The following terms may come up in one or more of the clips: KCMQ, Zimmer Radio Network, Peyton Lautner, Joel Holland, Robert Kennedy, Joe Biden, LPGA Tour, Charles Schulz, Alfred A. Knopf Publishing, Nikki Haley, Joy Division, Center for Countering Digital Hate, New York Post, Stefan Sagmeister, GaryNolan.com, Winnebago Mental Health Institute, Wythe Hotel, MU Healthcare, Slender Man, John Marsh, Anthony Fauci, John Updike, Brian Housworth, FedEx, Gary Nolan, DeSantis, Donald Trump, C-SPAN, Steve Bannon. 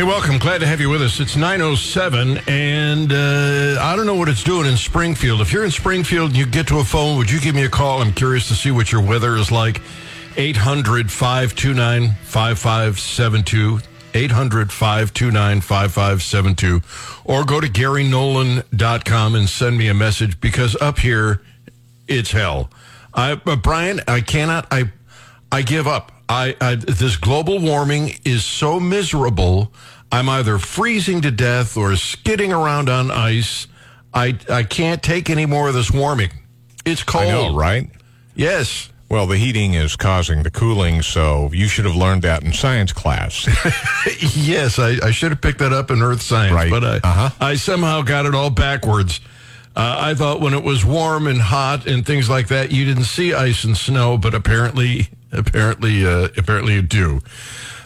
Hey, welcome. Glad to have you with us. It's 9:07, and I don't know what it's doing in Springfield. If you're in Springfield and you get to a phone, would you give me a call? I'm curious to see what your weather is like. 800-529-5572. 800-529-5572. Or go to GaryNolan.com and send me a message, because up here, it's hell. Brian, I cannot. I give up. This global warming is so miserable. I'm either freezing to death or skidding around on ice. I can't take any more of this warming. It's cold. I know, right? Yes. Well, the heating is causing the cooling, so you should have learned that in science class. Yes, I should have picked that up in earth science, right. But I somehow got it all backwards. I thought when it was warm and hot and things like that, you didn't see ice and snow, but apparently you do.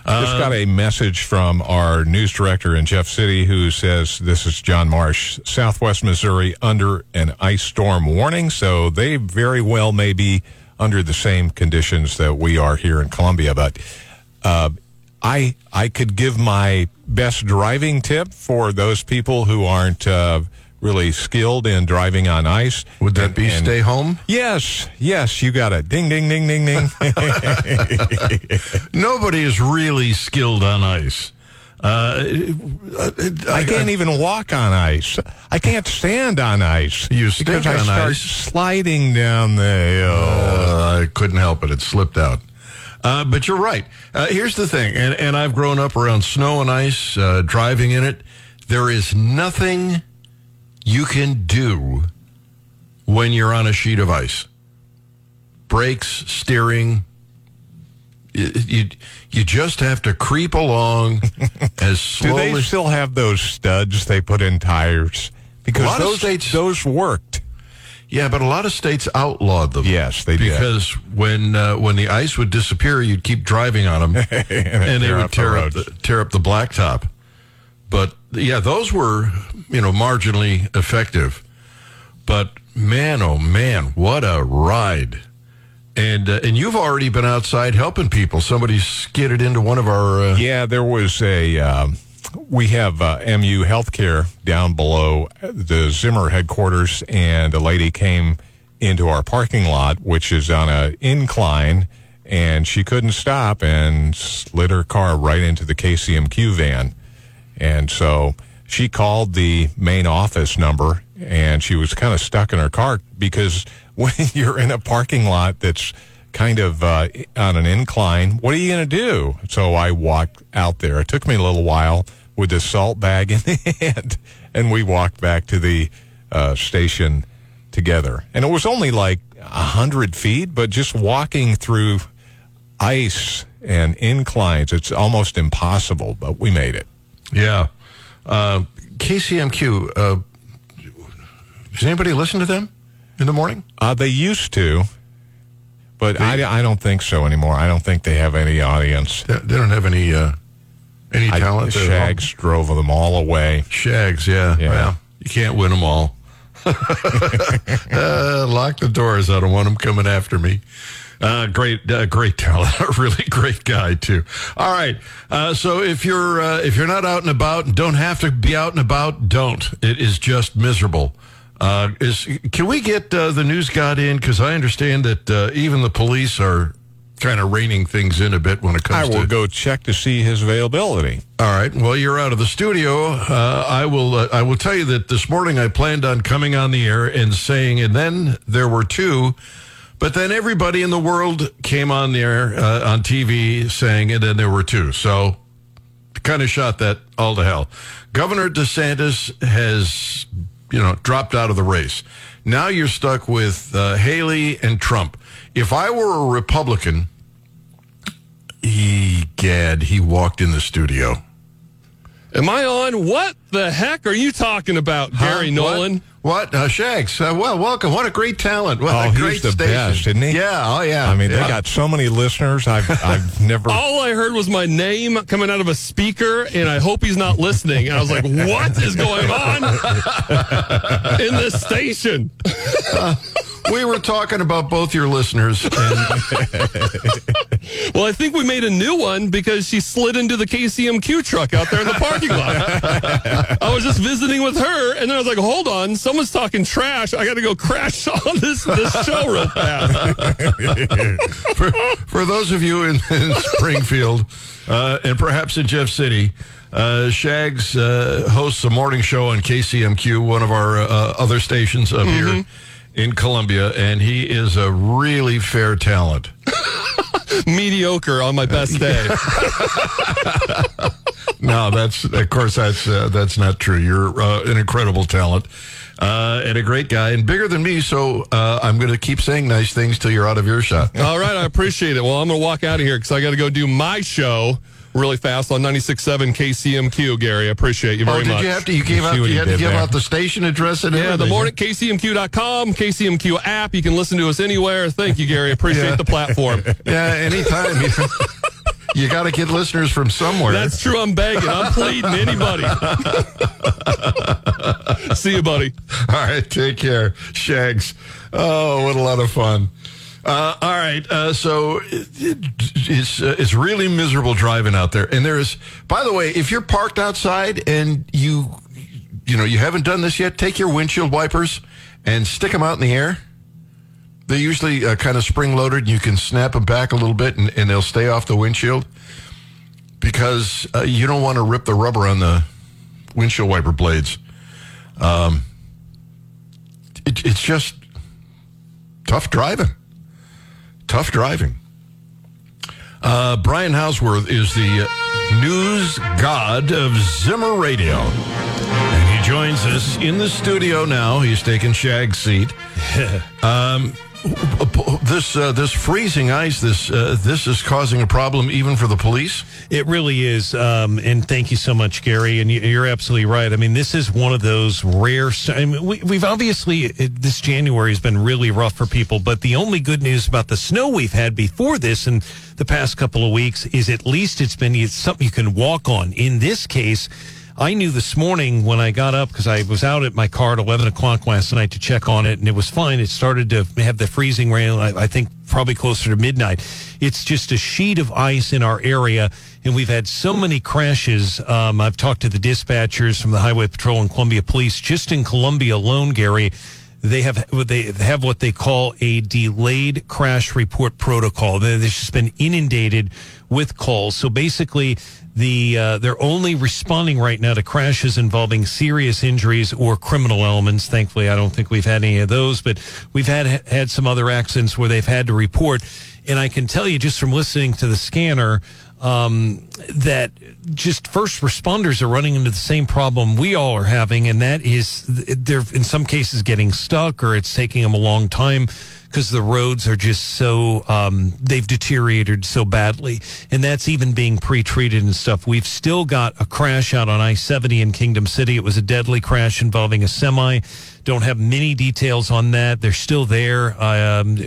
Just got a message from our news director in Jeff City who says, this is John Marsh, Southwest Missouri under an ice storm warning. So they very well may be under the same conditions that we are here in Columbia. But I could give my best driving tip for those people who aren't really skilled in driving on ice. Would that be stay home? Yes, you got it. Ding, ding, ding, ding, ding. Nobody is really skilled on ice. I can't even walk on ice. I can't stand on ice. You stink on ice. Because I start sliding down the hill. I couldn't help it. It slipped out. But you're right. Here's the thing, and I've grown up around snow and ice, driving in it. There is nothing you can do when you're on a sheet of ice. Brakes, steering, you just have to creep along as slowly. Do they still have those studs they put in tires? Because those worked. Yeah, but a lot of states outlawed them. Yes, they did. Because when the ice would disappear, you'd keep driving on them, and they would tear up the blacktop. But yeah, those were, marginally effective. But man, oh man, what a ride! And you've already been outside helping people. Somebody skidded into one of our. There was a. We have MU Healthcare down below the Zimmer headquarters, and a lady came into our parking lot, which is on an incline, and she couldn't stop and slid her car right into the KCMQ van. And so she called the main office number, and she was kind of stuck in her car, because when you're in a parking lot that's kind of on an incline, what are you going to do? So I walked out there. It took me a little while with the salt bag in the hand, and we walked back to the station together. And it was only like 100 feet, but just walking through ice and inclines, it's almost impossible, but we made it. Yeah. KCMQ, does anybody listen to them in the morning? They used to, but I don't think so anymore. I don't think they have any audience. They don't have any talent. Shags drove them all away. Shags, yeah. Well, you can't win them all. Lock the doors. I don't want them coming after me. Great talent, a really great guy too. All right, so if you're not out and about, and don't have to be out and about, don't. It is just miserable. Can we get the news god in? Because I understand that even the police are kind of reining things in a bit when it comes to... I will go check to see his availability. All right. Well, you're out of the studio. I will tell you that this morning I planned on coming on the air and saying, and then there were two... But then everybody in the world came on there on TV saying, and then there were two. So kind of shot that all to hell. Governor DeSantis has, dropped out of the race. Now you're stuck with Haley and Trump. If I were a Republican, he walked in the studio. Am I on? What the heck are you talking about, Gary Nolan? What? Shags. Well, welcome. What a great talent. What a great station. He's the best, isn't he? Yeah. Oh, yeah. I mean, They got so many listeners. I've never... All I heard was my name coming out of a speaker, and I hope he's not listening. And I was like, what is going on in this station? We were talking about both your listeners. Well, I think we made a new one because she slid into the KCMQ truck out there in the parking lot. I was just visiting with her, and then I was like, hold on, someone's talking trash. I got to go crash on this show real fast. For those of you in Springfield and perhaps in Jeff City, Shags hosts a morning show on KCMQ, one of our other stations up here in Columbia, and he is a really fair talent. Mediocre on my best day. No, that's not true. You're an incredible talent and a great guy and bigger than me, so I'm going to keep saying nice things till you're out of earshot. All right, I appreciate it. Well, I'm going to walk out of here because I got to go do my show really fast on 96.7 KCMQ, Gary. I appreciate you very much. Oh, did you have to? You had to give out the station address and everything? Yeah, the morning, KCMQ.com, KCMQ app. You can listen to us anywhere. Thank you, Gary. Appreciate the platform. Yeah, anytime. You got to get listeners from somewhere. That's true. I'm begging. I'm pleading. Anybody. See you, buddy. All right, take care. Shags. Oh, what a lot of fun. All right, so it's really miserable driving out there. And there is, by the way, if you're parked outside and you haven't done this yet, take your windshield wipers and stick them out in the air. They're usually kind of spring-loaded. You can snap them back a little bit, and they'll stay off the windshield because you don't want to rip the rubber on the windshield wiper blades. It's just tough driving. Tough driving. Brian Housworth is the news god of Zimmer Radio. And he joins us in the studio now. He's taking Shag's seat. This freezing ice, this is causing a problem even for the police. It really is, and thank you so much, Gary. And you're absolutely right. I mean, this is one of those rare. I mean, we've obviously this January has been really rough for people. But the only good news about the snow we've had before this and the past couple of weeks is at least it's something you can walk on. In this case, I knew this morning when I got up because I was out at my car at 11 o'clock last night to check on it, and it was fine. It started to have the freezing rain, I think, probably closer to midnight. It's just a sheet of ice in our area, and we've had so many crashes. I've talked to the dispatchers from the Highway Patrol and Columbia Police. Just in Columbia alone, Gary, they have what they call a delayed crash report protocol. They've just been inundated with calls. So basically, they're only responding right now to crashes involving serious injuries or criminal elements. Thankfully, I don't think we've had any of those, but we've had some other accidents where they've had to report. And I can tell you just from listening to the scanner that just first responders are running into the same problem we all are having, and that is they're in some cases getting stuck or it's taking them a long time because the roads are just so, they've deteriorated so badly. And that's even being pre-treated and stuff. We've still got a crash out on I-70 in Kingdom City. It was a deadly crash involving a semi. Don't have many details on that. They're still there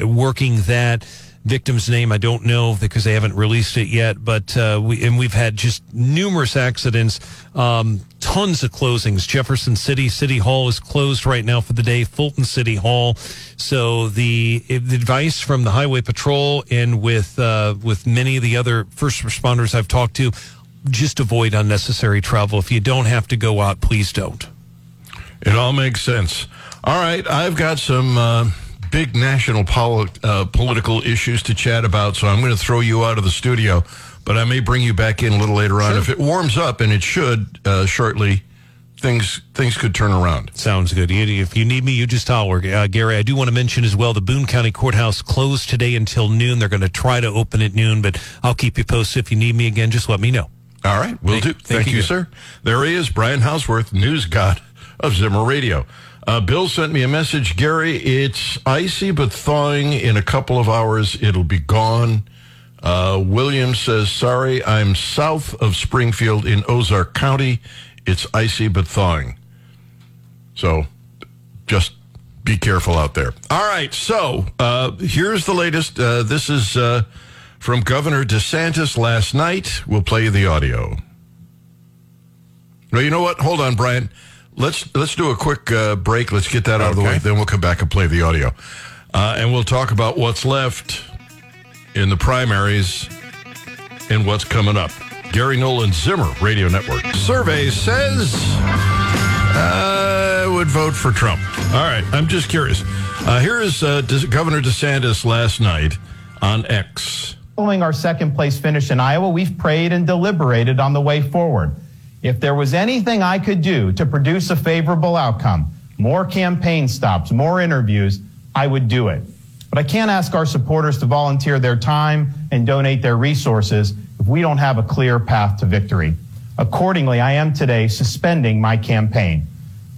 working that. Victim's name, I don't know because they haven't released it yet, but we've had just numerous accidents, tons of closings. Jefferson City Hall is closed right now for the day, Fulton City Hall. So the advice from the Highway Patrol and with many of the other first responders I've talked to, just avoid unnecessary travel. If you don't have to go out, please don't. It all makes sense. All right, I've got some big national political issues to chat about, so I'm going to throw you out of the studio, but I may bring you back in a little later on. Sure. If it warms up, and it should shortly, things could turn around. Sounds good. If you need me, you just holler. Gary, I do want to mention as well, the Boone County Courthouse closed today until noon. They're going to try to open at noon, but I'll keep you posted. If you need me again, just let me know. All right, will do. Thank you, sir. There he is, Brian Housworth, news god of Zimmer Radio. Bill sent me a message. Gary, it's icy but thawing. In a couple of hours, it'll be gone. William says, sorry, I'm south of Springfield in Ozark County. It's icy but thawing. So just be careful out there. All right, so here's the latest. This is from Governor DeSantis last night. We'll play the audio. No, you know what? Hold on, Brian. Let's do a quick break. Let's get that out of the way. Then we'll come back and play the audio. And we'll talk about what's left in the primaries and what's coming up. Gary Nolan, Zimmer Radio Network. Survey says I would vote for Trump. All right, I'm just curious. Here is Governor DeSantis last night on X. Following our second-place finish in Iowa, we've prayed and deliberated on the way forward. If there was anything I could do to produce a favorable outcome, more campaign stops, more interviews, I would do it. But I can't ask our supporters to volunteer their time and donate their resources if we don't have a clear path to victory. Accordingly, I am today suspending my campaign.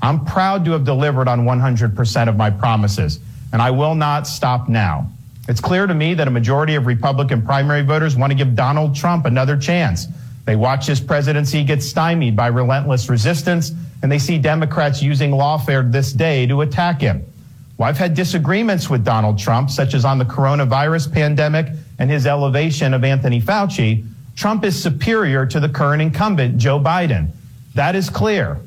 I'm proud to have delivered on 100% of my promises, and I will not stop now. It's clear to me that a majority of Republican primary voters want to give Donald Trump another chance. They watch his presidency get stymied by relentless resistance, and they see Democrats using lawfare this day to attack him. Well, I've had disagreements with Donald Trump, such as on the coronavirus pandemic and his elevation of Anthony Fauci. Trump is superior to the current incumbent, Joe Biden. That is clear.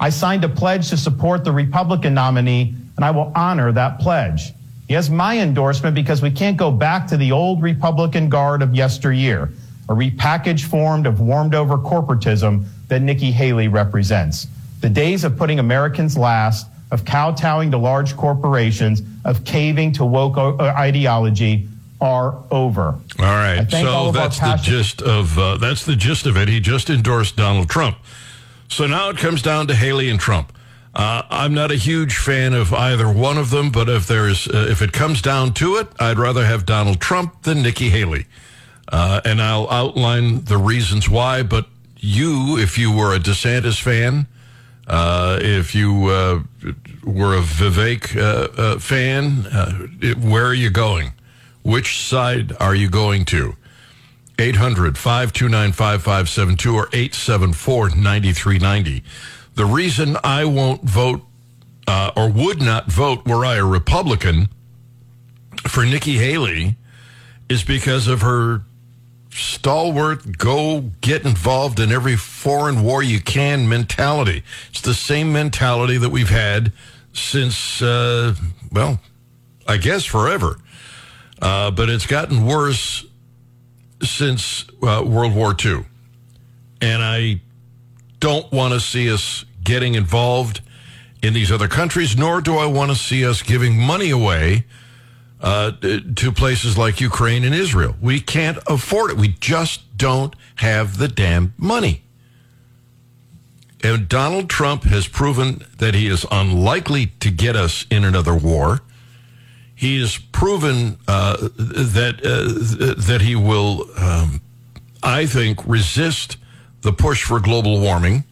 I signed a pledge to support the Republican nominee, and I will honor that pledge. He has my endorsement because we can't go back to the old Republican guard of yesteryear, a repackaged form of warmed-over corporatism that Nikki Haley represents. The days of putting Americans last, of kowtowing to large corporations, of caving to woke ideology are over. All right, so that's the gist of it. He just endorsed Donald Trump. So now it comes down to Haley and Trump. I'm not a huge fan of either one of them, but if it comes down to it, I'd rather have Donald Trump than Nikki Haley. And I'll outline the reasons why, but if you were a DeSantis fan, if you were a Vivek fan, where are you going? Which side are you going to? 800-529-5572 or 874-9390. The reason I won't vote or would not vote were I a Republican for Nikki Haley is because of her stalwart, go get involved in every foreign war you can mentality. It's the same mentality that we've had since, I guess forever. But it's gotten worse since World War II. And I don't want to see us getting involved in these other countries, nor do I want to see us giving money away to places like Ukraine and Israel. We can't afford it. We just don't have the damn money. And Donald Trump has proven that he is unlikely to get us in another war. He has proven that he will, I think, resist the push for global warming.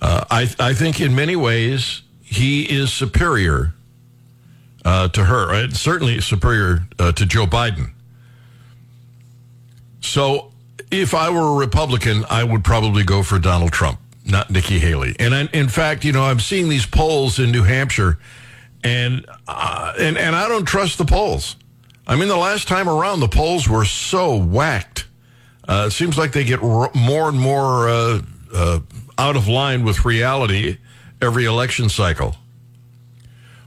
I think in many ways he is superior to her, right? Certainly superior to Joe Biden. So if I were a Republican, I would probably go for Donald Trump, not Nikki Haley. And in fact, I'm seeing these polls in New Hampshire. And I don't trust the polls. I mean, the last time around, the polls were so whacked. It seems like they get more and more out of line with reality every election cycle.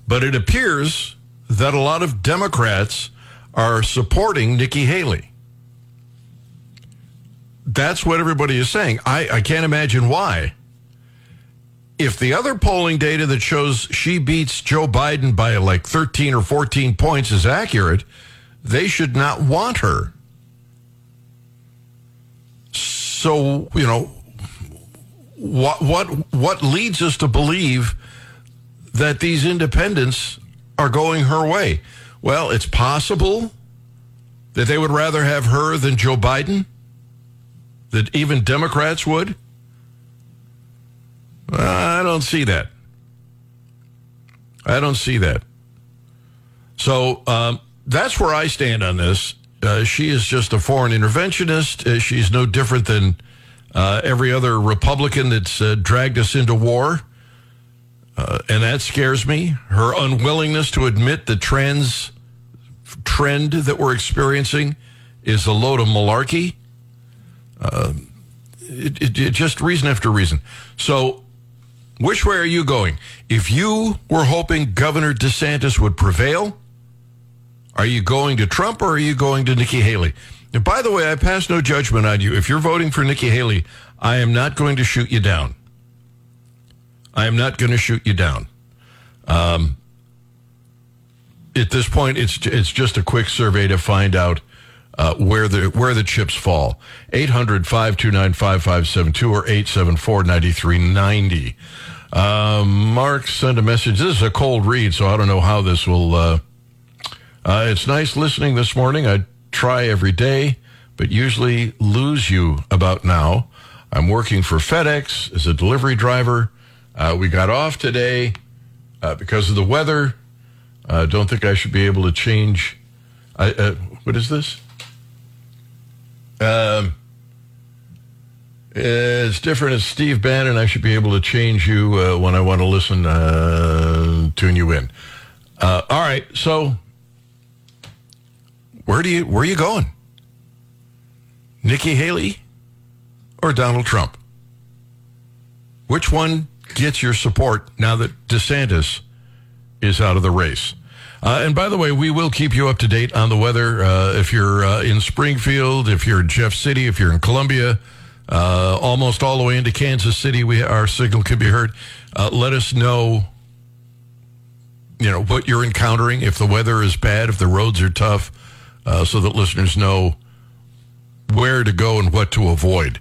But it appears that a lot of Democrats are supporting Nikki Haley. That's what everybody is saying. I can't imagine why. If the other polling data that shows she beats Joe Biden by like 13 or 14 points is accurate, they should not want her. So, what leads us to believe that these independents are going her way? Well, it's possible that they would rather have her than Joe Biden, that even Democrats would. I don't see that. So that's where I stand on this. She is just a foreign interventionist. She's no different than every other Republican that's dragged us into war. And that scares me. Her unwillingness to admit the trend that we're experiencing is a load of malarkey. Just reason after reason. So Which way are you going? If you were hoping Governor DeSantis would prevail, are you going to Trump or are you going to Nikki Haley? And by the way, I pass no judgment on you. If you're voting for Nikki Haley, I am not going to shoot you down. I am not going to shoot you down. At this point, it's just a quick survey to find out where the chips fall. 800-529-5572 or 874-9390. Mark sent a message. This is a cold read, so I don't know how this will... it's nice listening this morning. I try every day, but usually lose you about now. I'm working for FedEx as a delivery driver. We got off today because of the weather. I don't think I should be able to change. What is this? It's different as Steve Bannon. I should be able to change you when I want to listen, tune you in. All right, so where are you going? Nikki Haley or Donald Trump? Which one gets your support now that DeSantis is out of the race? And by the way, we will keep you up to date on the weather. If you're in Springfield, if you're in Jeff City, if you're in Columbia, almost all the way into Kansas City, our signal could be heard. Let us know, what you're encountering, if the weather is bad, if the roads are tough, so that listeners know where to go and what to avoid.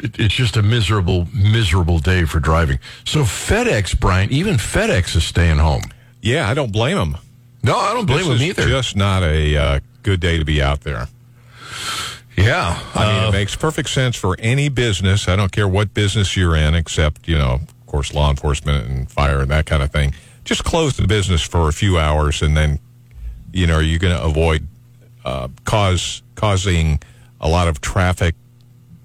It's just a miserable day for driving. So FedEx, Brian, even FedEx is staying home. Yeah, I don't blame them. No, I don't blame them either. It's just not a good day to be out there. Yeah. I mean, it makes perfect sense for any business. I don't care what business you're in, except, of course, law enforcement and fire and that kind of thing. Just close the business for a few hours, and then, you're going to avoid causing a lot of traffic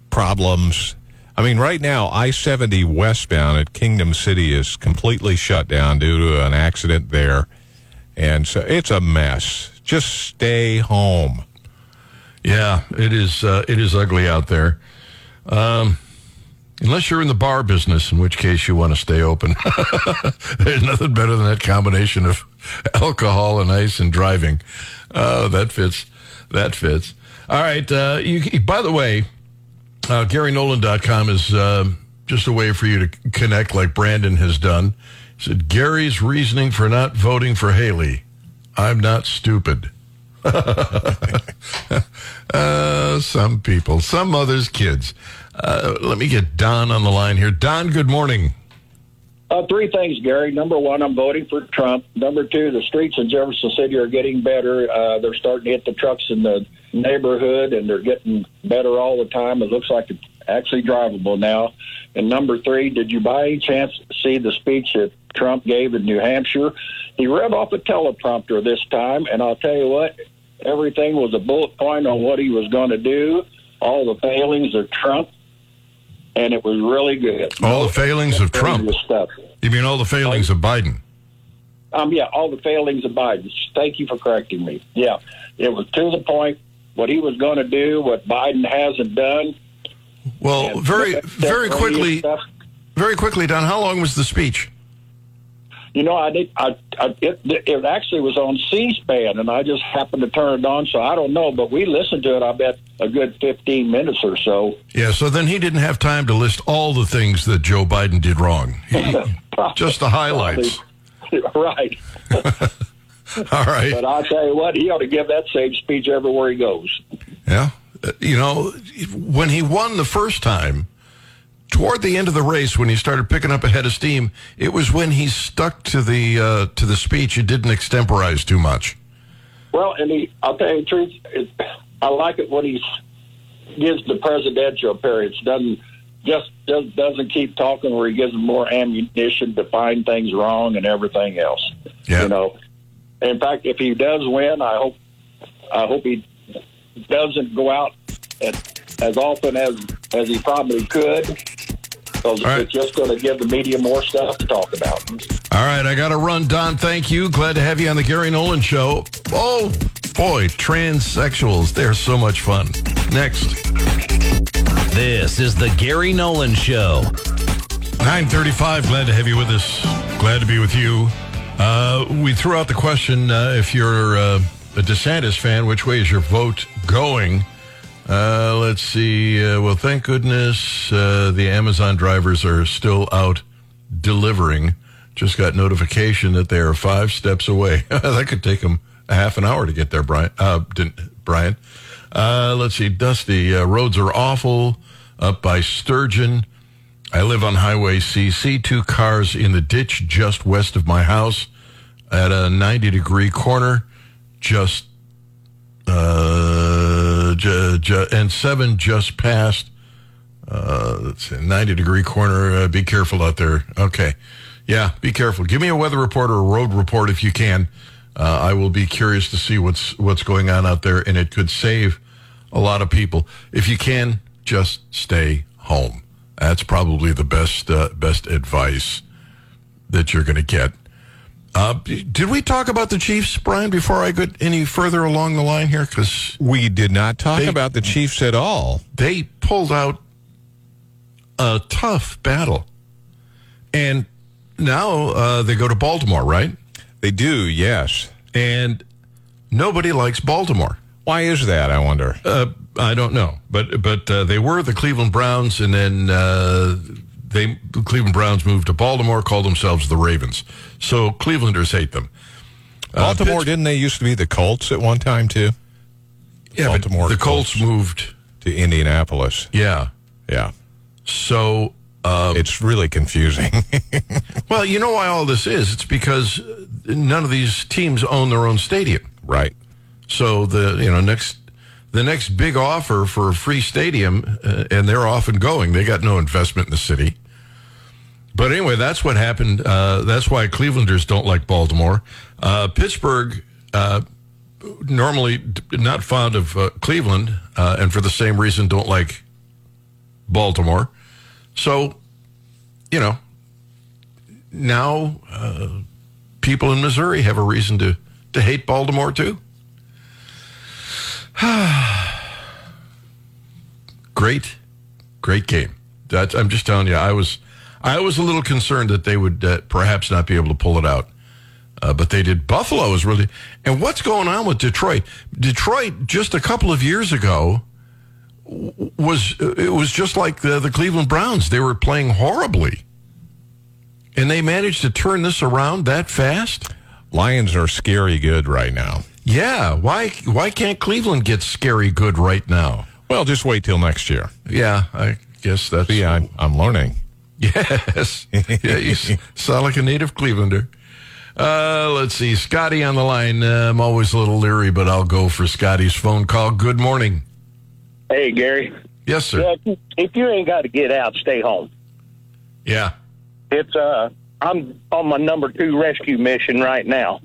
problems. I mean, right now, I-70 westbound at Kingdom City is completely shut down due to an accident there, and so it's a mess. Just stay home. Yeah, it is ugly out there. Unless you're in the bar business, in which case you want to stay open. There's nothing better than that combination of alcohol and ice and driving. That fits. All right. By the way, GaryNolan.com is just a way for you to connect like Brandon has done. He said, Gary's reasoning for not voting for Haley. I'm not stupid. Some people, some mothers' kids. Let me get Don on the line here. Don, good morning. Three things, Gary. Number one, I'm voting for Trump. Number two, the streets in Jefferson City are getting better. They're starting to hit the trucks in the neighborhood, and they're getting better all the time. It looks like it's actually drivable now. And number three, did you by any chance see the speech that Trump gave in New Hampshire? He read off a teleprompter this time, and I'll tell you what, everything was a bullet point on what he was going to do, all the failings of Trump. And it was really good. All the failings of Trump. Stuff. You mean all the failings of Biden? Yeah, all the failings of Biden. Thank you for correcting me. Yeah, it was to the point what he was going to do, what Biden hasn't done. Well, very quickly, Don, how long was the speech? It actually was on C-SPAN, and I just happened to turn it on, so I don't know. But we listened to it, I bet, a good 15 minutes or so. Yeah, so then he didn't have time to list all the things that Joe Biden did wrong. Just the highlights. Right. All right. But I'll tell you what, he ought to give that same speech everywhere he goes. Yeah. When he won the first time, toward the end of the race, when he started picking up a head of steam, it was when he stuck to the speech. He didn't extemporize too much. Well, and I'll tell you the truth, I like it when he gives the presidential periods. Doesn't keep talking where he gives them more ammunition to find things wrong and everything else. Yeah. In fact, if he does win, I hope he doesn't go out as often as he probably could. Because it's just going to give the media more stuff to talk about. All right, I got to run. Don, thank you. Glad to have you on the Gary Nolan Show. Oh, boy, transsexuals. They're so much fun. Next. This This is The Gary Nolan Show. 9:35, glad to have you with us. Glad to be with you. We threw out the question, if you're a DeSantis fan, which way is your vote going? Let's see. Well, thank goodness the Amazon drivers are still out delivering. Just got notification that they are 5 steps away. That could take them a half an hour to get there, Brian. Let's see. Dusty, roads are awful up by Sturgeon. I live on Highway CC, 2 cars in the ditch just west of my house at a 90-degree corner, and 7 just passed. Let's see, 90-degree corner. Be careful out there. Okay. Yeah, be careful. Give me a weather report or a road report if you can. I will be curious to see what's going on out there, and it could save a lot of people. If you can, just stay home. That's probably the best advice that you're going to get. Did we talk about the Chiefs, Brian, before I get any further along the line here? 'Cause we did not talk about the Chiefs at all. They pulled out a tough battle. And now they go to Baltimore, right? They do, yes. And nobody likes Baltimore. Why is that, I wonder? I don't know. But they were the Cleveland Browns, and then the Cleveland Browns moved to Baltimore, called themselves the Ravens. So Clevelanders hate them. Baltimore, didn't they used to be the Colts at one time, too? Yeah, Baltimore, but the Colts moved to Indianapolis. Yeah. Yeah. So it's really confusing. Well, you know why all this is. It's because none of these teams own their own stadium. Right. So the next big offer for a free stadium, and they're off and going. They got no investment in the city. But anyway, that's what happened. That's why Clevelanders don't like Baltimore. Pittsburgh, normally not fond of Cleveland, and for the same reason don't like Baltimore. So, now people in Missouri have a reason to hate Baltimore, too. Great game. I'm just telling you, I was a little concerned that they would perhaps not be able to pull it out, but they did. Buffalo is really, and what's going on with Detroit? Detroit just a couple of years ago was just like the Cleveland Browns. They were playing horribly, and they managed to turn this around that fast. Lions are scary good right now. Yeah, why can't Cleveland get scary good right now? Well, just wait till next year. Yeah, I guess that's... Yeah, I'm learning. Yes. Yeah, you sound like a native Clevelander. Let's see, Scotty on the line. I'm always a little leery, but I'll go for Scotty's phone call. Good morning. Hey, Gary. Yes, sir. Yeah, if you ain't got to get out, stay home. Yeah. It's I'm on my number 2 rescue mission right now,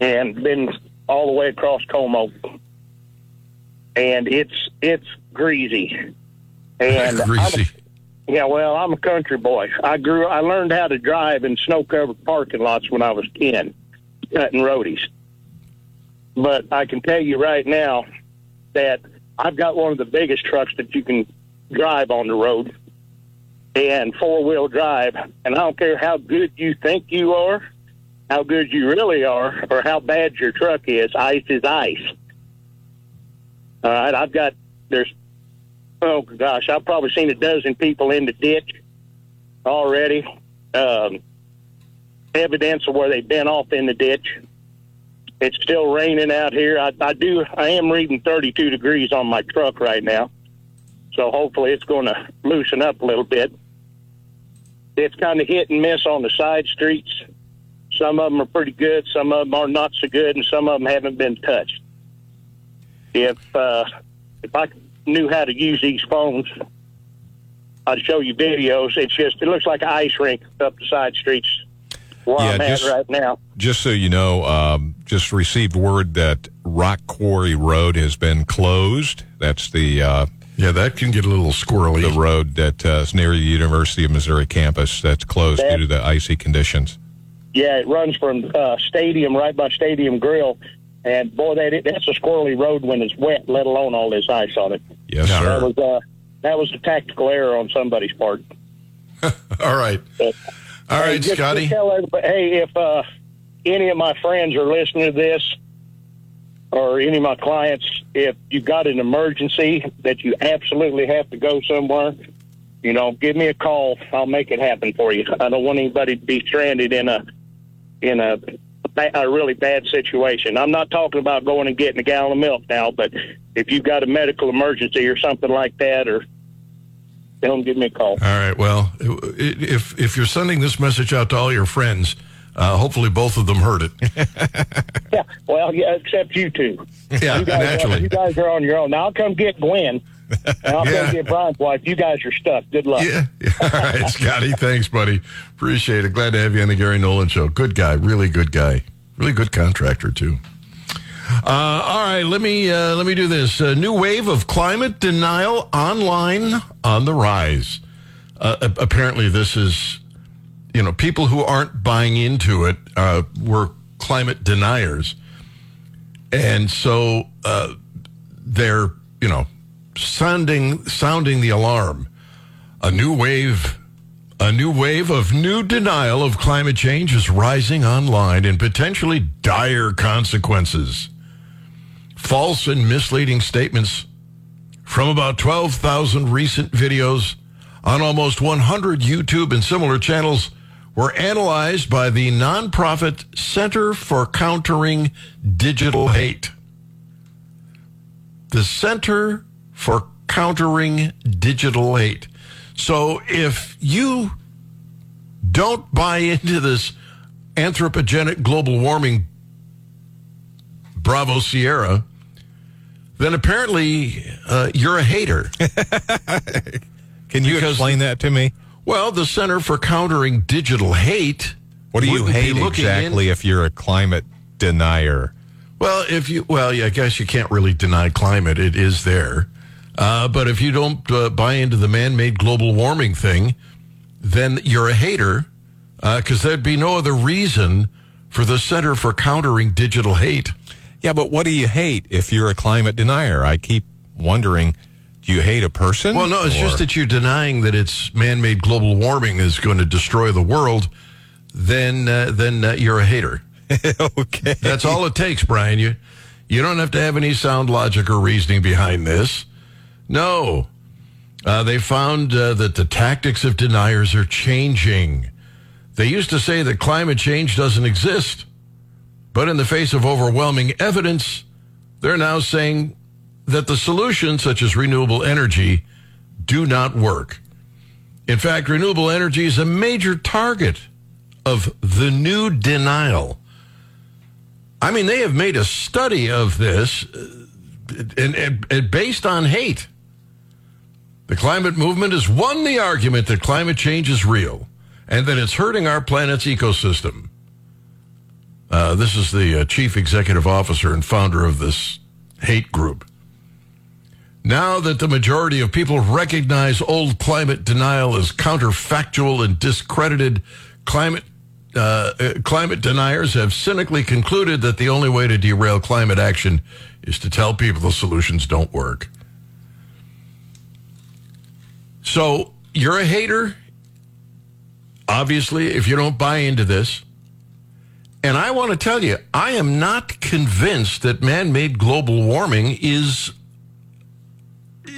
and been all the way across Como, and it's greasy. And I'm a country boy. I learned how to drive in snow-covered parking lots when I was 10, cutting roadies. But I can tell you right now that I've got one of the biggest trucks that you can drive on the road, and 4-wheel drive, and I don't care how good you think you are, how good you really are, or how bad your truck is. Ice is ice. All right, I've probably seen 12 people in the ditch already. Evidence of where they've been off in the ditch. It's still raining out here. I am reading 32 degrees on my truck right now, so hopefully it's going to loosen up a little bit. It's kind of hit and miss on the side streets. Some of them are pretty good, some of them are not so good, and some of them haven't been touched. If I knew how to use these phones, I'd show you videos. It looks like an ice rink up the side streets where I'm at right now. Just so you know, just received word that Rock Quarry Road has been closed. That's the... yeah, that can get a little squirrely. The road that is near the University of Missouri campus that's closed due to the icy conditions. Yeah, it runs from Stadium, right by Stadium Grill. And, boy, that's a squirrely road when it's wet, let alone all this ice on it. Yes, sir. That was that was a tactical error on somebody's part. All right. But, all right, just, Scotty. Just tell everybody, hey, if any of my friends are listening to this or any of my clients, if you've got an emergency that you absolutely have to go somewhere, you know, give me a call. I'll make it happen for you. I don't want anybody to be stranded in a really bad situation. I'm not talking about going and getting a gallon of milk now, but if you've got a medical emergency or something like that, or tell them give me a call. All right. Well, if you're sending this message out to all your friends, hopefully both of them heard it. Yeah. Well, yeah, except you two. Yeah, naturally. You guys are on your own. Now I'll come get Gwen. And I'll go get Brian's wife. You guys are stuck. Good luck. Yeah. All right, Scotty. Thanks, buddy. Appreciate it. Glad to have you on the Gary Nolan Show. Good guy. Really good guy. Really good contractor, too. All right. Let me do this. A new wave of climate denial online on the rise. Apparently, this is, you know, people who aren't buying into it were climate deniers. And so they're, you know, sounding the alarm. A new wave of new denial of climate change is rising online and potentially dire consequences. False and misleading statements from about 12,000 recent videos on almost 100 YouTube and similar channels were analyzed by the nonprofit Center for Countering Digital Hate. The Center for Countering Digital Hate. So if you don't buy into this anthropogenic global warming, Bravo Sierra, then apparently you're a hater. Can you explain that to me? Well, the Center for Countering Digital Hate. What do you hate exactly if you're a climate denier? Well, I guess you can't really deny climate. It is there. But if you don't buy into the man-made global warming thing, then you're a hater, because there'd be no other reason for the Center for Countering Digital Hate. Yeah, but what do you hate if you're a climate denier? I keep wondering, do you hate a person? Well, no, it's just that you're denying that it's man-made global warming is going to destroy the world. Then you're a hater. Okay. That's all it takes, Brian. You don't have to have any sound logic or reasoning behind this. No. They found that the tactics of deniers are changing. They used to say that climate change doesn't exist, but in the face of overwhelming evidence, they're now saying that the solutions, such as renewable energy, do not work. In fact, renewable energy is a major target of the new denial. I mean, they have made a study of this, and based on hate. The climate movement has won the argument that climate change is real and that it's hurting our planet's ecosystem. This is the chief executive officer and founder of this hate group. Now that the majority of people recognize old climate denial as counterfactual and discredited, climate deniers have cynically concluded that the only way to derail climate action is to tell people the solutions don't work. So you're a hater, obviously, if you don't buy into this. And I want to tell you, I am not convinced that man-made global warming is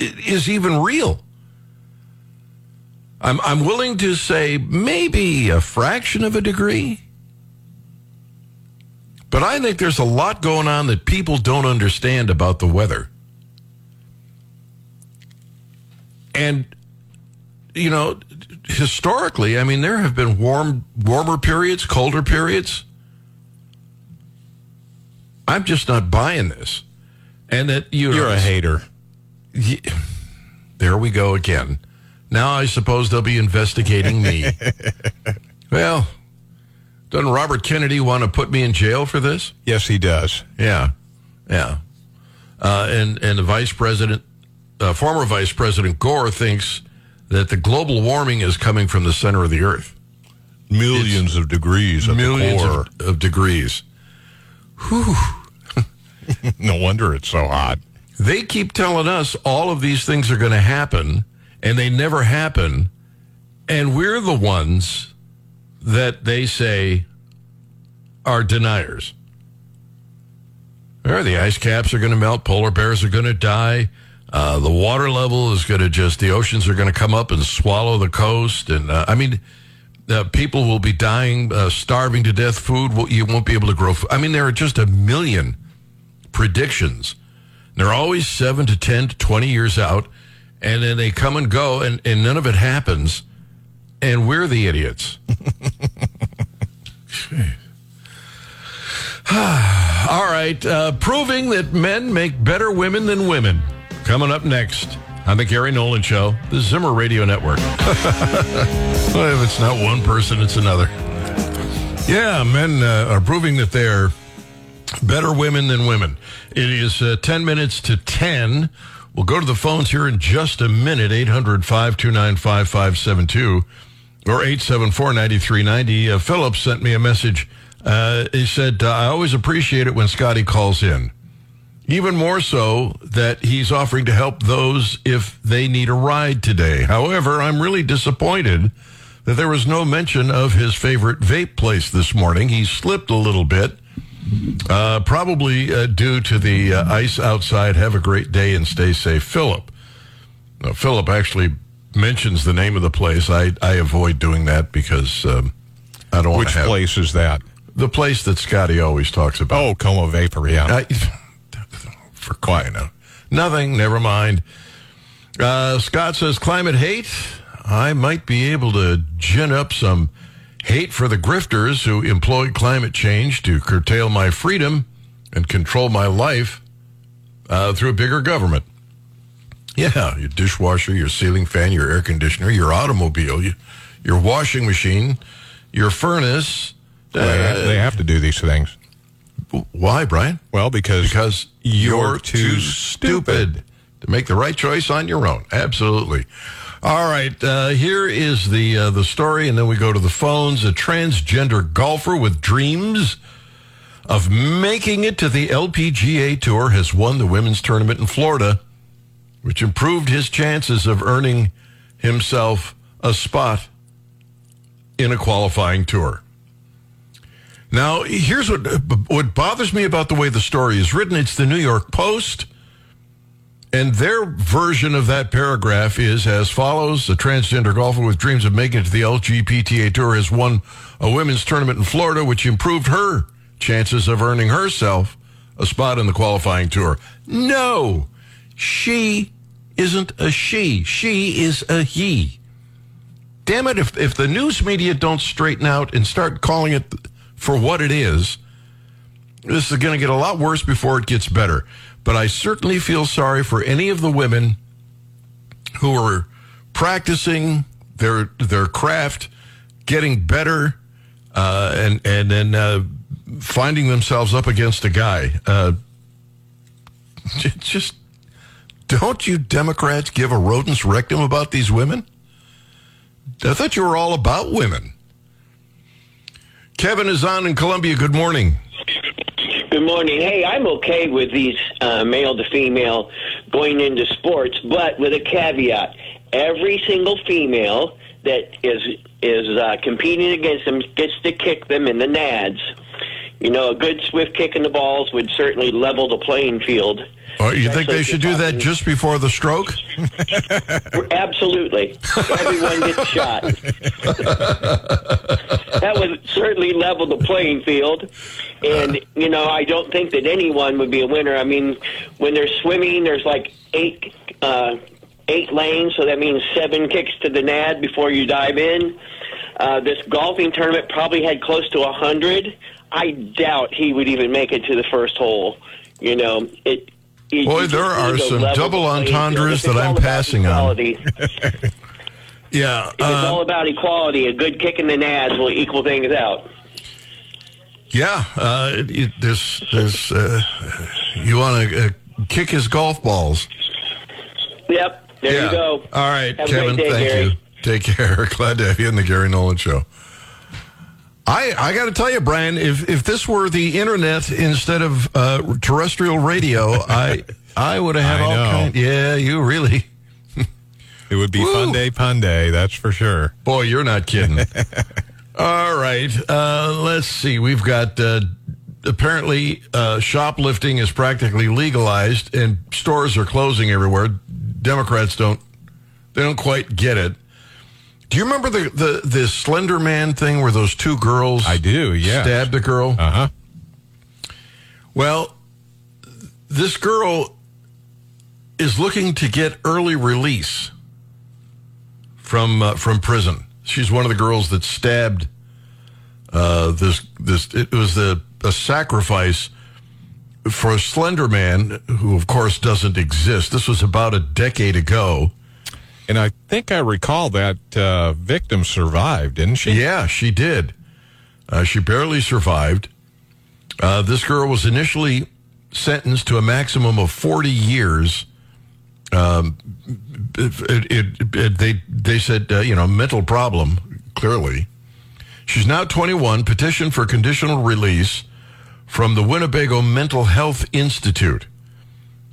even real. I'm willing to say maybe a fraction of a degree. But I think there's a lot going on that people don't understand about the weather. And, you know, historically, I mean, there have been warmer periods, colder periods. I'm just not buying this. And that you're a hater. Yeah, there we go again. Now I suppose they'll be investigating me. Well, doesn't Robert Kennedy want to put me in jail for this? Yes, he does. Yeah. And the vice president, former Vice President Gore, thinks that the global warming is coming from the center of the earth. Millions of degrees. Whew. No wonder it's so hot. They keep telling us all of these things are going to happen, and they never happen. And we're the ones that they say are deniers. The ice caps are going to melt. Polar bears are going to die. The water level is going to the oceans are going to come up and swallow the coast. And people will be dying, starving to death. Food, you won't be able to grow. I mean, there are just a million predictions. They're always 7 to 10 to 20 years out. And then they come and go, and none of it happens. And we're the idiots. All right. Proving that men make better women than women. Coming up next on the Gary Nolan Show, the Zimmer Radio Network. Well, if it's not one person, it's another. Yeah, men are proving that they're better women than women. It is 10 minutes to 10. We'll go to the phones here in just a minute, 800-529-5572 or 874-9390. Philip sent me a message. He said, I always appreciate it when Scotty calls in. Even more so that he's offering to help those if they need a ride today. However, I'm really disappointed that there was no mention of his favorite vape place this morning. He slipped a little bit, probably due to the ice outside. Have a great day and stay safe, Philip. Now, Philip actually mentions the name of the place. I avoid doing that because I don't want to have... Which place is that? The place that Scotty always talks about. Oh, Como Vapor, yeah. For crying out. Nothing, never mind. Scott says, climate hate. I might be able to gin up some hate for the grifters who employ climate change to curtail my freedom and control my life through a bigger government. Yeah, your dishwasher, your ceiling fan, your air conditioner, your automobile, your washing machine, your furnace. They have to do these things. Why, Brian? Well, because you're too stupid to make the right choice on your own. Absolutely. All right. Here is the story, and then we go to the phones. A transgender golfer with dreams of making it to the LPGA Tour has won the women's tournament in Florida, which improved his chances of earning himself a spot in a qualifying tour. Now, here's what bothers me about the way the story is written. It's the New York Post, and their version of that paragraph is as follows. A transgender golfer with dreams of making it to the LPGA Tour has won a women's tournament in Florida, which improved her chances of earning herself a spot in the qualifying tour. No, she isn't a she. She is a he. Damn it, if the news media don't straighten out and start calling it... for what it is, this is going to get a lot worse before it gets better. But I certainly feel sorry for any of the women who are practicing their craft, getting better, and then finding themselves up against a guy. Just don't you Democrats give a rodent's rectum about these women? I thought you were all about women. Kevin is on in Columbia. Good morning. Good morning. Hey, I'm okay with these male to female going into sports, but with a caveat. Every single female that is competing against them gets to kick them in the nads. You know, a good swift kick in the balls would certainly level the playing field. Oh, you think they should do that just before the stroke? Absolutely. Everyone gets shot. That would certainly level the playing field. And, you know, I don't think that anyone would be a winner. I mean, when they're swimming, there's like eight lanes, so that means 7 kicks to the nad before you dive in. This golfing tournament probably had close to 100. I doubt he would even make it to the first hole. You know, Boy, there are some double entendres that I'm passing on. Yeah. If it's all about equality, a good kick in the nads will equal things out. Yeah. You want to kick his golf balls. Yep. There you go. All right, Kevin, thank you. Take care. Glad to have you on the Gary Nolan Show. I got to tell you, Brian, if this were the internet instead of terrestrial radio, I I would have had all kinds. Yeah, you really. It would be fun day, pun day, that's for sure. Boy, you're not kidding. All right. Let's see. We've got apparently shoplifting is practically legalized and stores are closing everywhere. Democrats don't quite get it. Do you remember the Slender Man thing where those two girls stabbed a girl? Uh-huh. Well, this girl is looking to get early release from prison. She's one of the girls that stabbed this. It was a sacrifice for Slender Man, who of course doesn't exist. This was about a decade ago. And I think I recall that victim survived, didn't she? Yeah, she did. She barely survived. This girl was initially sentenced to a maximum of 40 years. They said, mental problem, clearly. She's now 21, petitioned for conditional release from the Winnebago Mental Health Institute.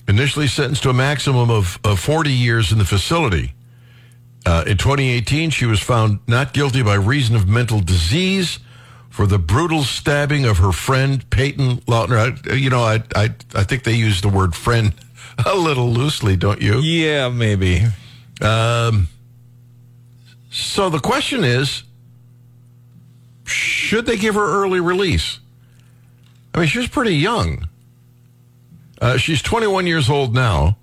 Initially sentenced to a maximum of 40 years in the facility. In 2018, she was found not guilty by reason of mental disease for the brutal stabbing of her friend, Peyton Lautner. I think they use the word friend a little loosely, don't you? Yeah, maybe. So the question is, should they give her early release? I mean, she was pretty young. She's 21 years old now.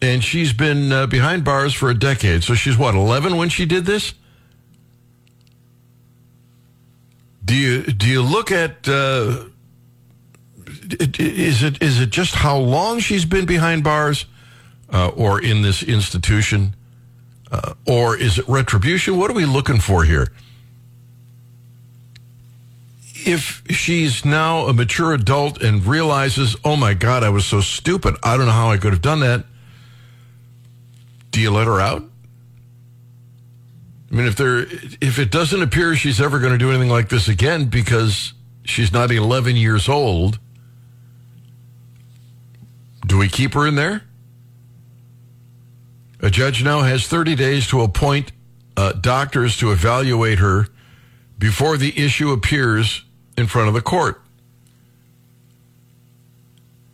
And she's been behind bars for a decade. So she's, 11 when she did this? Do you look at, is it just how long she's been behind bars or in this institution? Or is it retribution? What are we looking for here? If she's now a mature adult and realizes, oh my God, I was so stupid. I don't know how I could have done that. Do you let her out? I mean, if it doesn't appear she's ever going to do anything like this again because she's not 11 years old, do we keep her in there? A judge now has 30 days to appoint doctors to evaluate her before the issue appears in front of the court.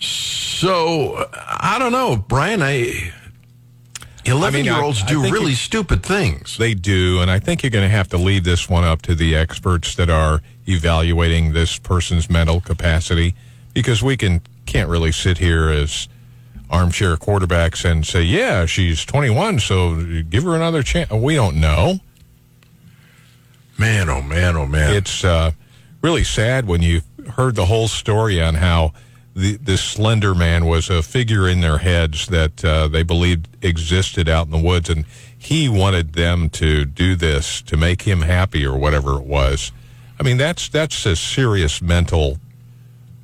So, I don't know, Brian, 11-year-olds do really stupid things. They do, and I think you're going to have to leave this one up to the experts that are evaluating this person's mental capacity, because we can't really sit here as armchair quarterbacks and say, yeah, she's 21, so give her another chance. We don't know. Man, oh, man, oh, man. It's really sad when you heard the whole story on how this Slender Man was a figure in their heads that they believed existed out in the woods, and he wanted them to do this to make him happy or whatever it was. I mean, that's a serious mental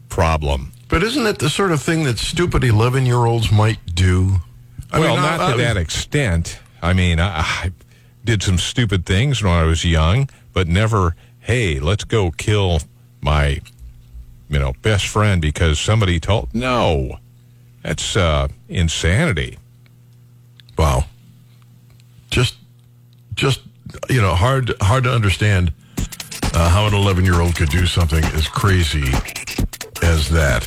problem. But isn't it the sort of thing that stupid 11-year-olds might do? Not to that extent. I mean, I did some stupid things when I was young, but never, hey, let's go kill my best friend because somebody told. No, that's insanity. Wow, just hard to understand how an 11-year-old could do something as crazy as that.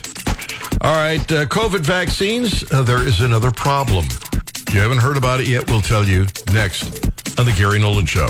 All right, COVID vaccines. There is another problem. If you haven't heard about it yet, we'll tell you next on the Gary Nolan Show.